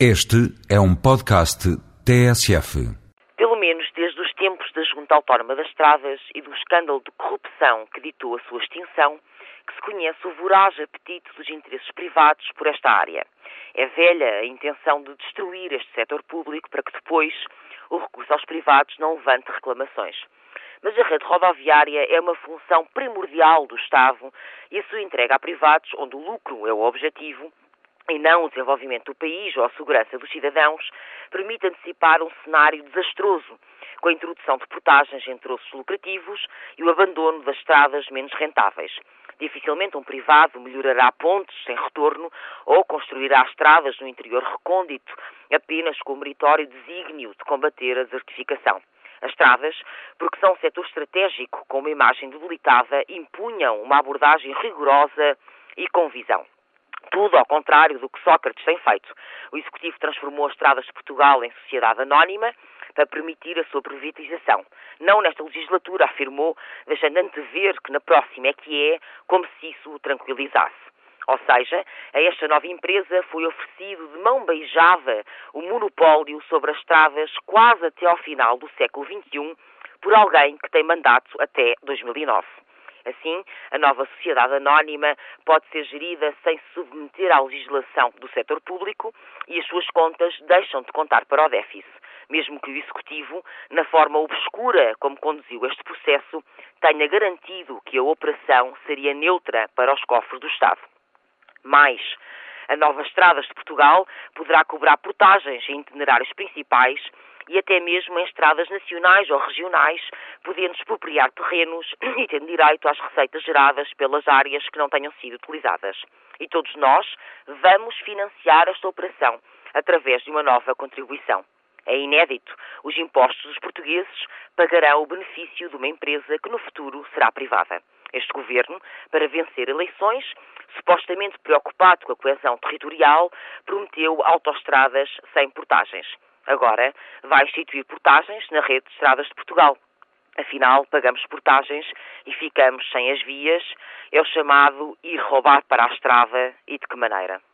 Este é um podcast TSF. Pelo menos desde os tempos da Junta Autónoma das Estradas e do escândalo de corrupção que ditou a sua extinção, que se conhece o voraz apetite dos interesses privados por esta área. É velha a intenção de destruir este setor público para que depois o recurso aos privados não levante reclamações. Mas a rede rodoviária é uma função primordial do Estado e a sua entrega a privados, onde o lucro é o objetivo, e não o desenvolvimento do país ou a segurança dos cidadãos, permite antecipar um cenário desastroso, com a introdução de portagens em troços lucrativos e o abandono das estradas menos rentáveis. Dificilmente um privado melhorará pontes sem retorno ou construirá estradas no interior recôndito apenas com o meritório desígnio de combater a desertificação. As estradas, porque são um setor estratégico com uma imagem debilitada, impunham uma abordagem rigorosa e com visão. Tudo ao contrário do que Sócrates tem feito. O Executivo transformou as Estradas de Portugal em sociedade anónima para permitir a sua privatização. Não nesta legislatura, afirmou, deixando antever que na próxima é que é, como se isso o tranquilizasse. Ou seja, a esta nova empresa foi oferecido de mão beijada o monopólio sobre as estradas quase até ao final do século XXI por alguém que tem mandato até 2009. Assim, a nova sociedade anónima pode ser gerida sem se submeter à legislação do setor público e as suas contas deixam de contar para o déficit, mesmo que o Executivo, na forma obscura como conduziu este processo, tenha garantido que a operação seria neutra para os cofres do Estado. Mais, a nova Estradas de Portugal poderá cobrar portagens em itinerários principais e até mesmo em estradas nacionais ou regionais, podendo expropriar terrenos e tendo direito às receitas geradas pelas áreas que não tenham sido utilizadas. E todos nós vamos financiar esta operação através de uma nova contribuição. É inédito. Os impostos dos portugueses pagarão o benefício de uma empresa que no futuro será privada. Este governo, para vencer eleições, supostamente preocupado com a coesão territorial, prometeu autoestradas sem portagens. Agora vai instituir portagens na rede de Estradas de Portugal. Afinal, pagamos portagens e ficamos sem as vias. É o chamado ir roubar para a estrada e de que maneira.